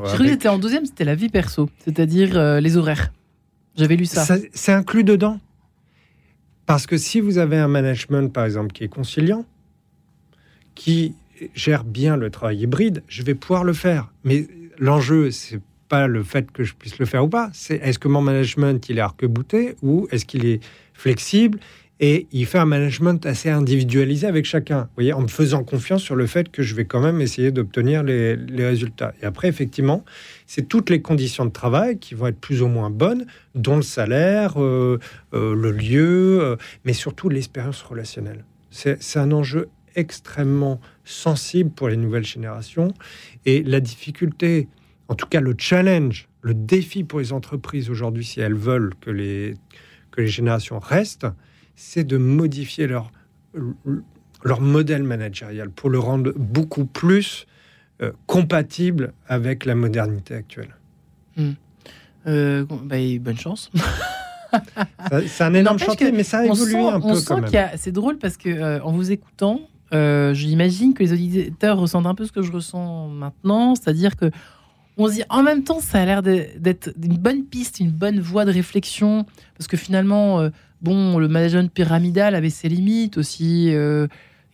Je crois que c'était en deuxième, c'était la vie perso, c'est-à-dire les horaires. J'avais lu ça. C'est inclus dedans. Parce que si vous avez un management, par exemple, qui est conciliant, qui gère bien le travail hybride, je vais pouvoir le faire. Mais l'enjeu, c'est pas le fait que je puisse le faire ou pas. C'est est-ce que mon management, il est arc-bouté ou est-ce qu'il est flexible ? Et il fait un management assez individualisé avec chacun, vous voyez, en me faisant confiance sur le fait que je vais quand même essayer d'obtenir les résultats. Et après, effectivement, c'est toutes les conditions de travail qui vont être plus ou moins bonnes, dont le salaire, le lieu, mais surtout l'expérience relationnelle. C'est un enjeu extrêmement sensible pour les nouvelles générations. Et la difficulté, en tout cas le challenge, le défi pour les entreprises aujourd'hui, si elles veulent que les générations restent, c'est de modifier leur modèle managérial pour le rendre beaucoup plus compatible avec la modernité actuelle. Bonne chance. C'est un énorme chantier, mais ça a évolué un peu quand même. C'est drôle parce que en vous écoutant, j'imagine que les auditeurs ressentent un peu ce que je ressens maintenant, c'est-à-dire que on se dit, en même temps, ça a l'air d'être une bonne piste, une bonne voie de réflexion, parce que finalement, le management pyramidal avait ses limites aussi.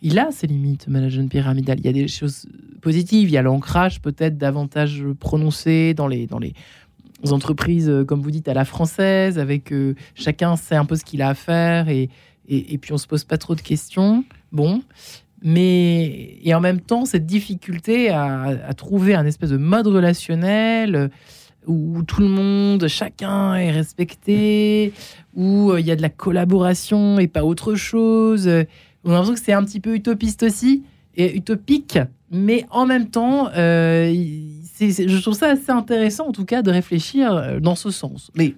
Il a ses limites, le management pyramidal. Il y a des choses positives, il y a l'ancrage peut-être davantage prononcé dans les entreprises, comme vous dites, à la française, avec chacun sait un peu ce qu'il a à faire, et puis on se pose pas trop de questions. Bon... Et en même temps, cette difficulté à trouver un espèce de mode relationnel où tout le monde, chacun est respecté, où il y a de la collaboration et pas autre chose. On a l'impression que c'est un petit peu utopiste aussi, et utopique, mais en même temps, je trouve ça assez intéressant, en tout cas, de réfléchir dans ce sens. Mais...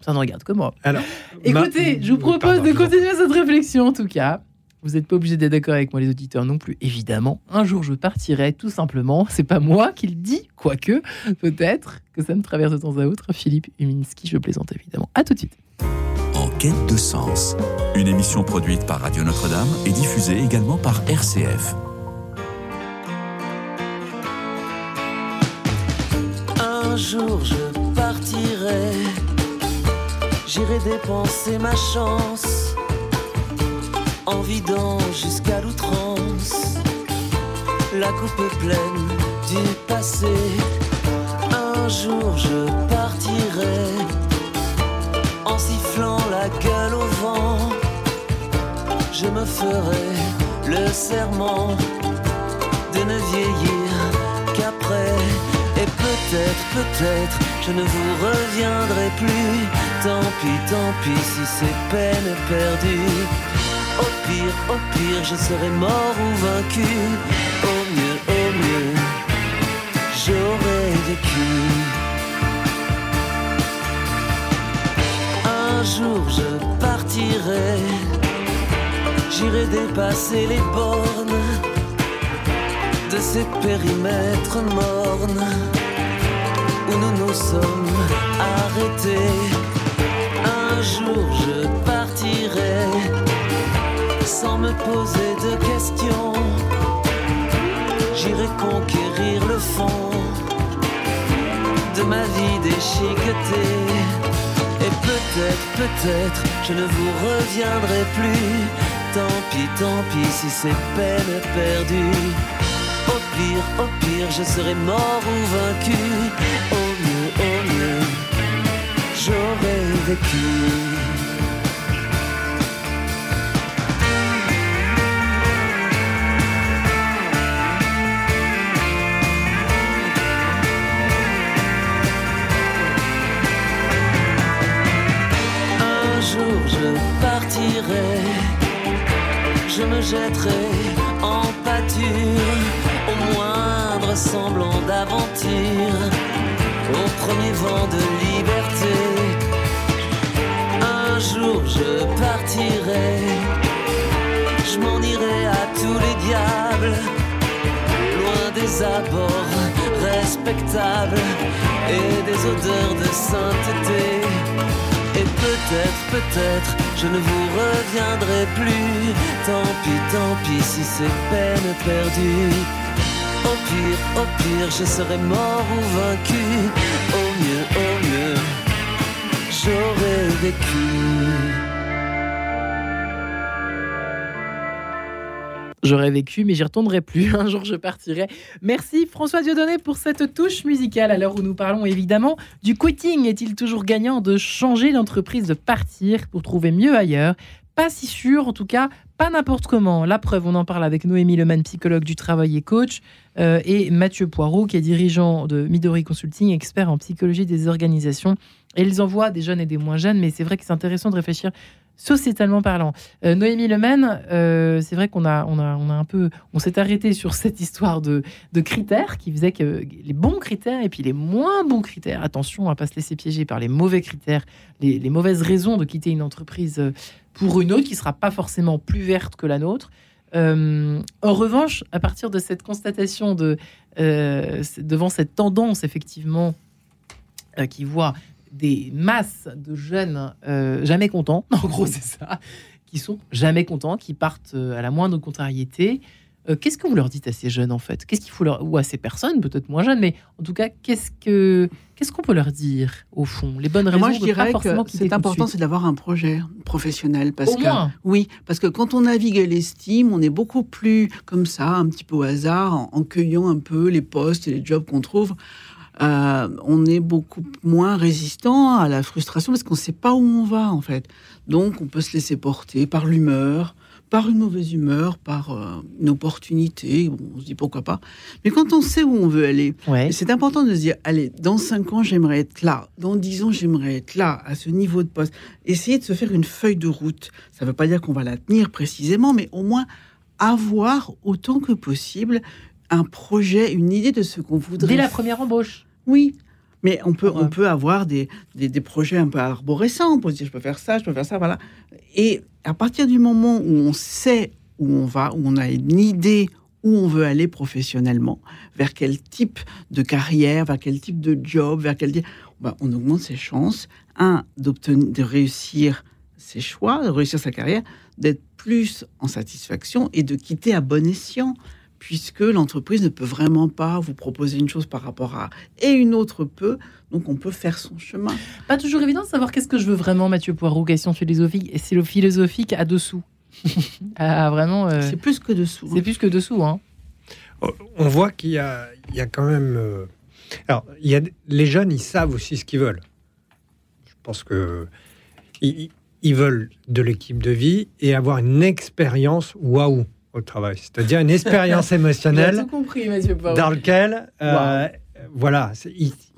ça ne regarde que moi. Alors, écoutez, je vous propose de continuer cette réflexion, en tout cas. Vous n'êtes pas obligé d'être d'accord avec moi, les auditeurs, non plus. Évidemment, un jour, je partirai, tout simplement. C'est pas moi qui le dis, quoique, peut-être, que ça me traverse de temps à autre. Philippe Huminski, je plaisante, évidemment. À tout de suite. En quête de sens, une émission produite par Radio Notre-Dame et diffusée également par RCF. Un jour, je partirai, j'irai dépenser ma chance. En vidant jusqu'à l'outrance la coupe est pleine du passé. Un jour je partirai en sifflant la gueule au vent. Je me ferai le serment de ne vieillir qu'après. Et peut-être, peut-être, je ne vous reviendrai plus. Tant pis si c'est peine perdue. Au pire, je serai mort ou vaincu. Au mieux, j'aurai vécu. Un jour, je partirai. J'irai dépasser les bornes de ces périmètres mornes où nous nous sommes arrêtés. Un jour, je partirai. Sans me poser de questions, j'irai conquérir le fond de ma vie déchiquetée. Et peut-être, peut-être, je ne vous reviendrai plus. Tant pis si c'est peine perdue. Au pire, je serai mort ou vaincu. Au mieux, j'aurai vécu. Je me jetterai en pâture au moindre semblant d'aventure, au premier vent de liberté. Un jour je partirai, je m'en irai à tous les diables, loin des abords respectables et des odeurs de sainteté. Et peut-être, peut-être, je ne vous reviendrai plus. Tant pis si c'est peine perdue. Au pire, je serai mort ou vaincu. Au mieux, j'aurai vécu. J'aurais vécu, mais j'y retournerai plus. Un jour, je partirai. Merci François Dieudonné pour cette touche musicale. À l'heure où nous parlons évidemment du quitting, est-il toujours gagnant de changer d'entreprise, de partir pour trouver mieux ailleurs ? Pas si sûr, en tout cas, pas n'importe comment. La preuve, on en parle avec Noémie Le Menn, psychologue du travail et coach, et Mathieu Poirot, qui est dirigeant de Midori Consulting, expert en psychologie des organisations. Et ils envoient des jeunes et des moins jeunes, mais c'est vrai que c'est intéressant de réfléchir sociétalement parlant. Noémie Le Menn, c'est vrai qu'on a un peu, on s'est arrêté sur cette histoire de critères qui faisait que les bons critères et puis les moins bons critères. Attention à pas se laisser piéger par les mauvais critères, les mauvaises raisons de quitter une entreprise pour une autre qui sera pas forcément plus verte que la nôtre. En revanche, à partir de cette constatation devant cette tendance effectivement qui voit des masses de jeunes jamais contents, en gros c'est ça, qui sont jamais contents, qui partent à la moindre contrariété. Qu'est-ce que vous leur dites à ces jeunes en fait ? Qu'est-ce qu'il faut leur... ou à ces personnes peut-être moins jeunes, mais en tout cas qu'est-ce qu'on peut leur dire au fond ? Les bonnes raisons. Moi je dirais que c'est important, c'est d'avoir un projet professionnel parce que oui, parce que quand on navigue à l'estime, on est beaucoup plus comme ça, un petit peu au hasard, en cueillant un peu les postes et les jobs qu'on trouve. On est beaucoup moins résistant à la frustration parce qu'on ne sait pas où on va en fait. Donc on peut se laisser porter par l'humeur, par une mauvaise humeur, par une opportunité. Bon, on se dit pourquoi pas. Mais quand on sait où on veut aller, c'est important de se dire, allez, dans 5 ans j'aimerais être là, dans 10 ans j'aimerais être là, à ce niveau de poste. Essayer de se faire une feuille de route. Ça ne veut pas dire qu'on va la tenir précisément, mais au moins avoir autant que possible un projet, une idée de ce qu'on voudrait. Dès la première embauche. Oui, mais on peut avoir des projets un peu arborescents. On peut se dire, je peux faire ça, voilà. Et à partir du moment où on sait où on va, où on a une idée où on veut aller professionnellement, vers quel type de carrière, vers quel type de job, vers quel... Ben, on augmente ses chances, de réussir ses choix, de réussir sa carrière, d'être plus en satisfaction et de quitter à bon escient, puisque l'entreprise ne peut vraiment pas vous proposer une chose par rapport à... Et une autre peut, donc on peut faire son chemin. Pas toujours évident de savoir qu'est-ce que je veux vraiment, Mathieu Poirot, question philosophique, et c'est le philosophique à dessous. Ah, vraiment, c'est plus que dessous. C'est plus que dessous. Hein. On voit qu'il y a quand même... Alors, les jeunes, ils savent aussi ce qu'ils veulent. Je pense que... Ils veulent de l'équipe de vie et avoir une expérience waouh au travail, c'est-à-dire une expérience émotionnelle. J'ai tout compris, Monsieur Poirot. Dans lequel, voilà,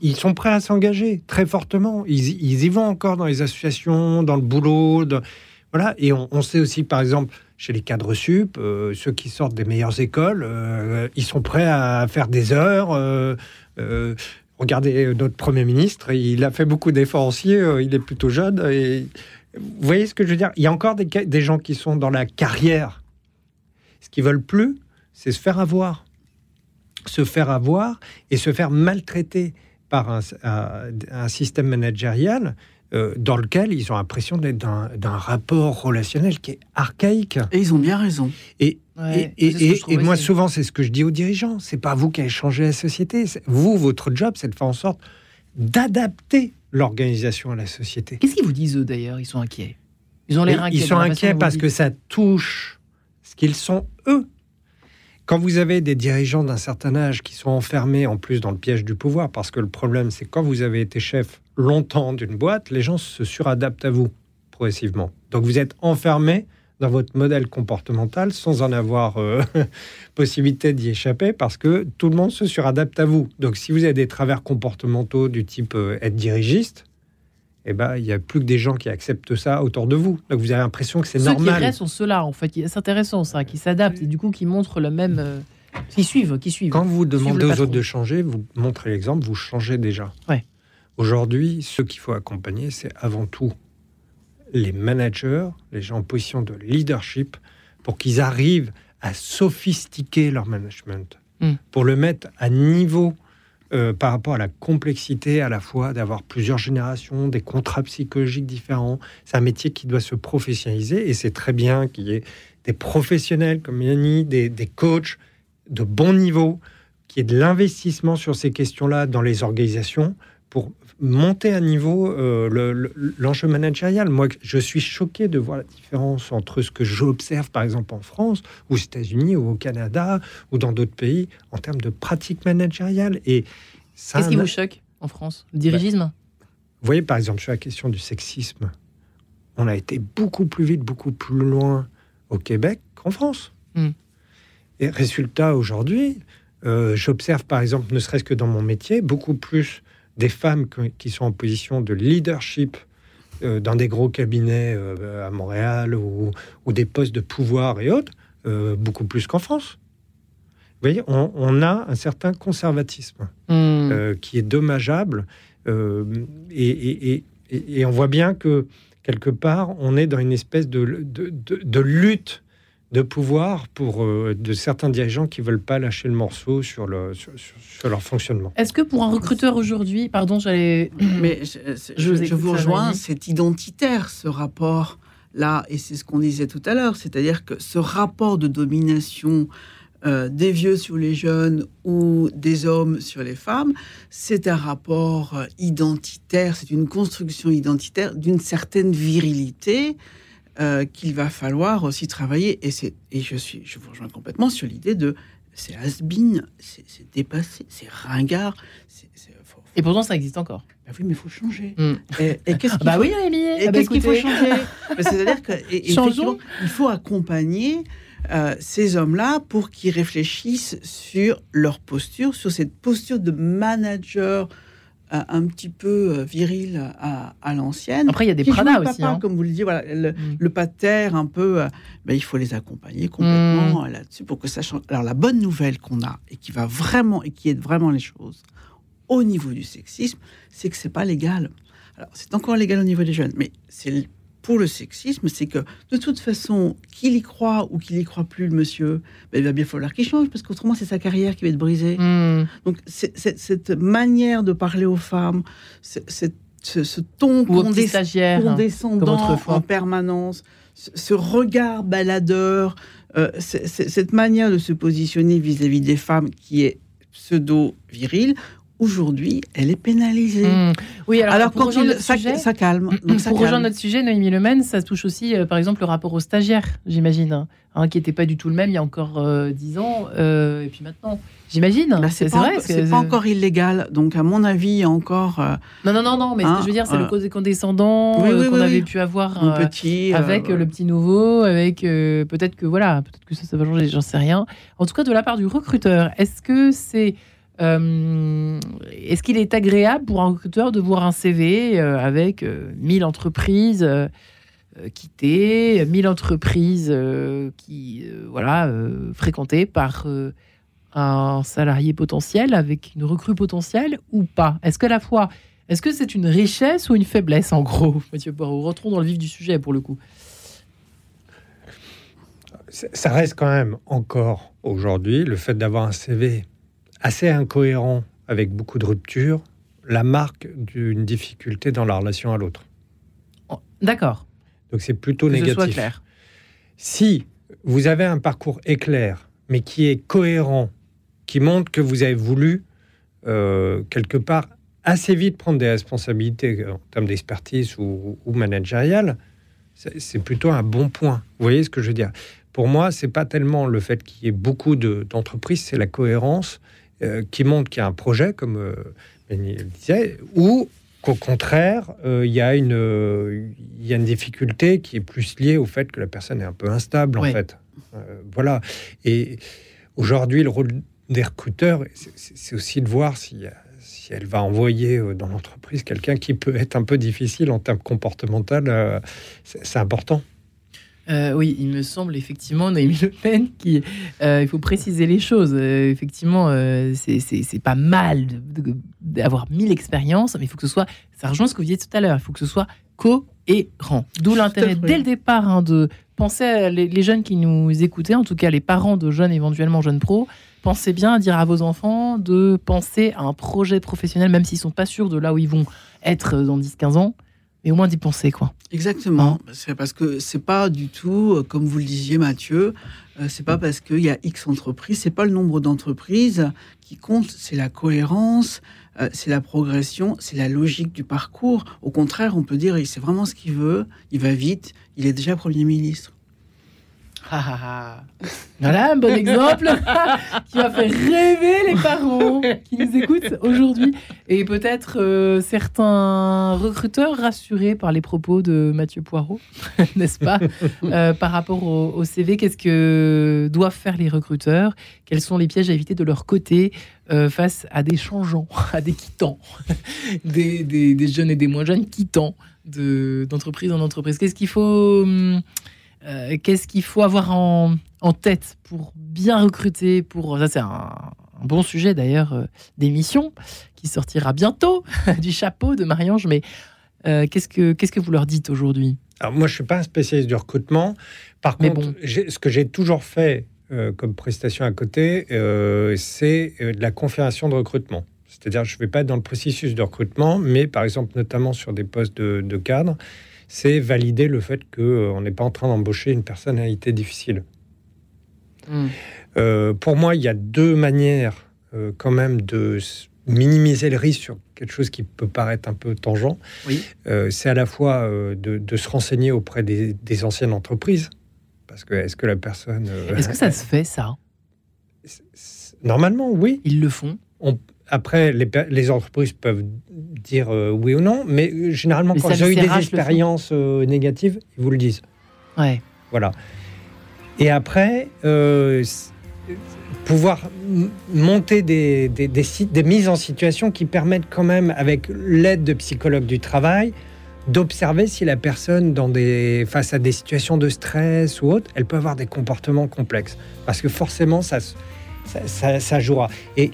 ils sont prêts à s'engager très fortement. Ils y vont encore dans les associations, dans le boulot, voilà. Et on sait aussi, par exemple, chez les cadres sup, ceux qui sortent des meilleures écoles, ils sont prêts à faire des heures. Regardez notre Premier ministre, il a fait beaucoup d'efforts aussi, il est plutôt jeune. Et... Vous voyez ce que je veux dire ? Il y a encore des gens qui sont dans la carrière. Ce qu'ils ne veulent plus, c'est se faire avoir. Se faire avoir et se faire maltraiter par un système managérial dans lequel ils ont l'impression d'être d'un rapport relationnel qui est archaïque. Et ils ont bien raison. Et moi, souvent, c'est ce que je dis aux dirigeants. Ce n'est pas vous qui avez changé la société. Vous, votre job, c'est de faire en sorte d'adapter l'organisation à la société. Qu'est-ce qu'ils vous disent, eux, d'ailleurs ? Ils sont inquiets. Ils ont l'air inquiets. Ils sont inquiets parce que ça touche ce qu'ils sont, eux. Quand vous avez des dirigeants d'un certain âge qui sont enfermés, en plus, dans le piège du pouvoir, parce que le problème, c'est que quand vous avez été chef longtemps d'une boîte, les gens se suradaptent à vous, progressivement. Donc, vous êtes enfermés dans votre modèle comportemental sans en avoir possibilité d'y échapper parce que tout le monde se suradapte à vous. Donc, si vous avez des travers comportementaux du type être dirigiste, eh ben, il n'y a plus que des gens qui acceptent ça autour de vous. Donc, vous avez l'impression que c'est normal. Ceux qui restent sont ceux-là, en fait. C'est intéressant, ça, qui s'adaptent et du coup, qui montrent le même... Qui suivent. Quand vous demandez aux autres de changer, vous montrez l'exemple, vous changez déjà. Ouais. Aujourd'hui, ceux qu'il faut accompagner, c'est avant tout les managers, les gens en position de leadership, pour qu'ils arrivent à sophistiquer leur management, pour le mettre à niveau par rapport à la complexité à la fois d'avoir plusieurs générations, des contrats psychologiques différents. C'est un métier qui doit se professionnaliser et c'est très bien qu'il y ait des professionnels comme Yanni, des coachs de bon niveau, qu'il y ait de l'investissement sur ces questions-là dans les organisations pour monter à niveau l'enjeu managérial. Moi, je suis choqué de voir la différence entre ce que j'observe, par exemple, en France, aux États-Unis, ou au Canada, ou dans d'autres pays, en termes de pratiques managériales. Et ça, qu'est-ce qui vous choque en France ? Le dirigisme ? Vous voyez, par exemple, sur la question du sexisme, on a été beaucoup plus vite, beaucoup plus loin au Québec qu'en France. Et résultat, aujourd'hui, j'observe, par exemple, ne serait-ce que dans mon métier, beaucoup plus des femmes qui sont en position de leadership dans des gros cabinets à Montréal ou des postes de pouvoir et autres, beaucoup plus qu'en France. Vous voyez, on a un certain conservatisme qui est dommageable. Et on voit bien que, quelque part, on est dans une espèce de lutte de pouvoir pour de certains dirigeants qui ne veulent pas lâcher le morceau sur leur fonctionnement. Est-ce que pour un recruteur aujourd'hui... Pardon, j'allais... Mais je vous rejoins, c'est identitaire ce rapport-là, et c'est ce qu'on disait tout à l'heure, c'est-à-dire que ce rapport de domination des vieux sur les jeunes ou des hommes sur les femmes, c'est un rapport identitaire, c'est une construction identitaire d'une certaine virilité qu'il va falloir aussi travailler. Et je vous rejoins complètement sur l'idée de... C'est has-been, c'est dépassé, c'est ringard. Faut... Et pourtant, ça existe encore. Bah oui, mais il faut changer. Et qu'est-ce qu'il faut changer ? C'est-à-dire qu'il faut accompagner ces hommes-là pour qu'ils réfléchissent sur leur posture, sur cette posture de manager... un petit peu viril à l'ancienne. Après, il y a des Prada aussi. Papa, comme vous le dites, voilà, le pater un peu... il faut les accompagner complètement là-dessus pour que ça change. Alors, la bonne nouvelle qu'on a, et qui va vraiment, et qui aide vraiment les choses, au niveau du sexisme, c'est que c'est pas légal. Alors, c'est encore légal au niveau des jeunes, mais c'est pour le sexisme, c'est que de toute façon, qu'il y croit ou qu'il y croit plus, le monsieur, ben, il va bien falloir qu'il change, parce qu'autrement, c'est sa carrière qui va être brisée. Mmh. Donc, cette manière de parler aux femmes, ce ton condescendant en permanence, ce regard baladeur, cette manière de se positionner vis-à-vis des femmes qui est pseudo-virile, aujourd'hui, elle est pénalisée. Mmh. Oui, alors quand ça calme. Donc ça pour rejoindre notre sujet, Noémie Le Menn, ça touche aussi, par exemple, le rapport aux stagiaires, j'imagine, hein, qui n'était pas du tout le même il y a encore 10 ans, et puis maintenant, j'imagine. Bah, c'est pas encore illégal, donc à mon avis, il y a encore... Non, mais ce que je veux dire, c'est le côté condescendant qu'on avait pu avoir petit, avec le petit nouveau, avec peut-être que ça va changer, j'en sais rien. En tout cas, de la part du recruteur, est-ce qu'il est agréable pour un recruteur de voir un CV avec 1000 entreprises quittées, 1000 entreprises fréquentées par un salarié potentiel avec une recrue potentielle ou pas ? Est-ce que c'est une richesse ou une faiblesse en gros, Mathieu Poirot ? Rentrons dans le vif du sujet pour le coup. Ça reste quand même encore aujourd'hui le fait d'avoir un CV assez incohérent, avec beaucoup de ruptures, la marque d'une difficulté dans la relation à l'autre. D'accord. Donc c'est plutôt négatif. Que ce soit clair. Si vous avez un parcours éclair, mais qui est cohérent, qui montre que vous avez voulu, quelque part, assez vite prendre des responsabilités en termes d'expertise ou managériale, c'est plutôt un bon point. Vous voyez ce que je veux dire ? Pour moi, c'est pas tellement le fait qu'il y ait beaucoup d'entreprises, c'est la cohérence qui montre qu'il y a un projet, comme Benil disait, ou qu'au contraire, il y a une difficulté qui est plus liée au fait que la personne est un peu instable, en fait. Voilà. Et aujourd'hui, le rôle des recruteurs, c'est aussi de voir si elle va envoyer dans l'entreprise quelqu'un qui peut être un peu difficile en termes comportementaux. C'est important. Oui, il me semble effectivement, Noémie Le Menn, qu'il faut préciser les choses. Effectivement, c'est pas mal d'avoir 1000 expériences, mais il faut que ce soit, ça rejoint ce que vous disiez tout à l'heure, il faut que ce soit cohérent. D'où l'intérêt dès le départ de penser à les jeunes qui nous écoutaient, en tout cas les parents de jeunes, éventuellement jeunes pros, pensez bien à dire à vos enfants de penser à un projet professionnel, même s'ils ne sont pas sûrs de là où ils vont être dans 10-15 ans. Et au moins d'y penser, quoi. Exactement. C'est parce que c'est pas du tout, comme vous le disiez, Mathieu, c'est pas parce qu'il y a X entreprises, c'est pas le nombre d'entreprises qui compte, c'est la cohérence, c'est la progression, c'est la logique du parcours. Au contraire, on peut dire, il sait vraiment ce qu'il veut, il va vite, il est déjà Premier ministre. Voilà un bon exemple qui va faire rêver les parents qui nous écoutent aujourd'hui et peut-être certains recruteurs rassurés par les propos de Mathieu Poirot, n'est-ce pas, par rapport au CV. Qu'est-ce que doivent faire les recruteurs ? Quels sont les pièges à éviter de leur côté face à des changeants, à des quittants, des jeunes et des moins jeunes quittants d'entreprise en entreprise ? Qu'est-ce qu'il faut avoir en tête pour bien recruter ça, c'est un bon sujet d'ailleurs d'émission qui sortira bientôt du chapeau de Marie-Ange. Mais qu'est-ce que vous leur dites aujourd'hui ? Alors moi, je suis pas un spécialiste du recrutement. Par contre, ce que j'ai toujours fait comme prestation à côté, c'est de la conférenciation de recrutement. C'est-à-dire, je vais pas être dans le processus de recrutement, mais par exemple, notamment sur des postes de cadre, c'est valider le fait qu'on n'est pas en train d'embaucher une personnalité difficile. Pour moi, il y a deux manières quand même de minimiser le risque sur quelque chose qui peut paraître un peu tangent. Oui. C'est à la fois de se renseigner auprès des anciennes entreprises. Parce que est-ce que la personne... Est-ce que ça se fait, ça ? Normalement, oui. Ils le font. Après, les entreprises peuvent dire oui ou non, mais généralement, quand j'ai eu des expériences négatives, ils vous le disent. Ouais. Voilà. Et après, pouvoir monter des mises en situation qui permettent quand même, avec l'aide de psychologues du travail, d'observer si la personne, face à des situations de stress ou autre, elle peut avoir des comportements complexes. Parce que forcément, ça jouera. Et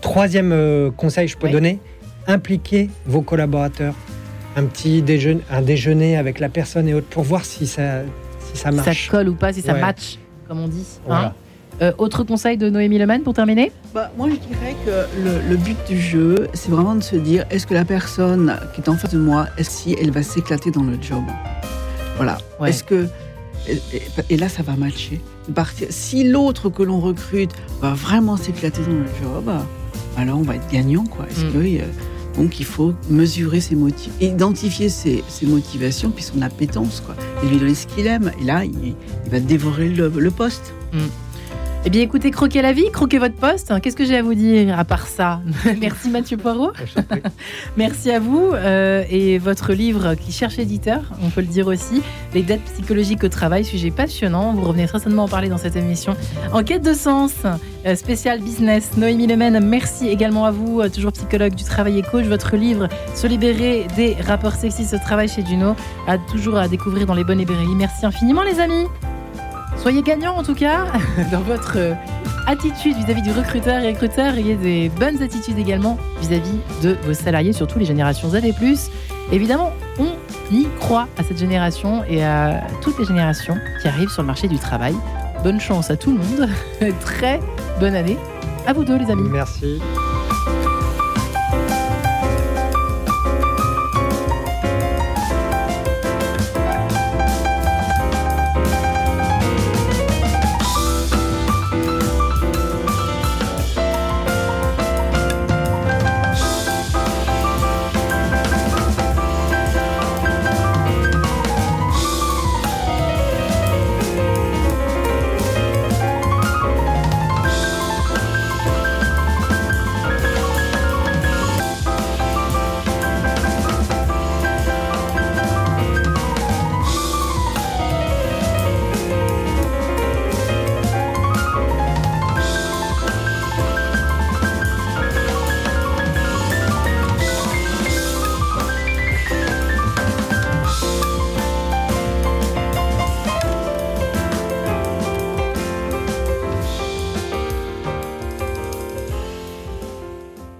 troisième conseil que je peux donner, impliquez vos collaborateurs un petit déjeuner, un déjeuner avec la personne et autres pour voir si ça marche. Ça colle ou pas, si ça match, comme on dit. Voilà. Hein. Autre conseil de Noémie Le Menn pour terminer ? Moi, je dirais que le but du jeu, c'est vraiment de se dire, est-ce que la personne qui est en face de moi, si elle va s'éclater dans le job ? Voilà. Ouais. Est-ce que... Et là, ça va matcher. Si l'autre que l'on recrute va vraiment s'éclater dans le job, alors on va être gagnant, quoi. Donc, il faut mesurer ses motifs, identifier ses motivations, puis son appétence, quoi. Et lui donner ce qu'il aime. Et là, il va dévorer le poste. Mmh. Eh bien, écoutez, croquez la vie, croquez votre poste. Qu'est-ce que j'ai à vous dire à part ça ? Merci Mathieu Poirot. Merci à vous. Et votre livre qui cherche éditeur, on peut le dire aussi, Les dettes psychologiques au travail, sujet passionnant. Vous revenez certainement en parler dans cette émission. En quête de sens, spécial business. Noémie Le Menn, merci également à vous, toujours psychologue du travail et coach. Votre livre, Se libérer des rapports sexistes au travail chez Dunod, toujours à découvrir dans les bonnes librairies. Merci infiniment les amis. Soyez gagnants en tout cas dans votre attitude vis-à-vis du recruteur et recruteur. Ayez des bonnes attitudes également vis-à-vis de vos salariés, surtout les générations Z et plus. Évidemment, on y croit à cette génération et à toutes les générations qui arrivent sur le marché du travail. Bonne chance à tout le monde. Très bonne année à vous deux les amis. Merci.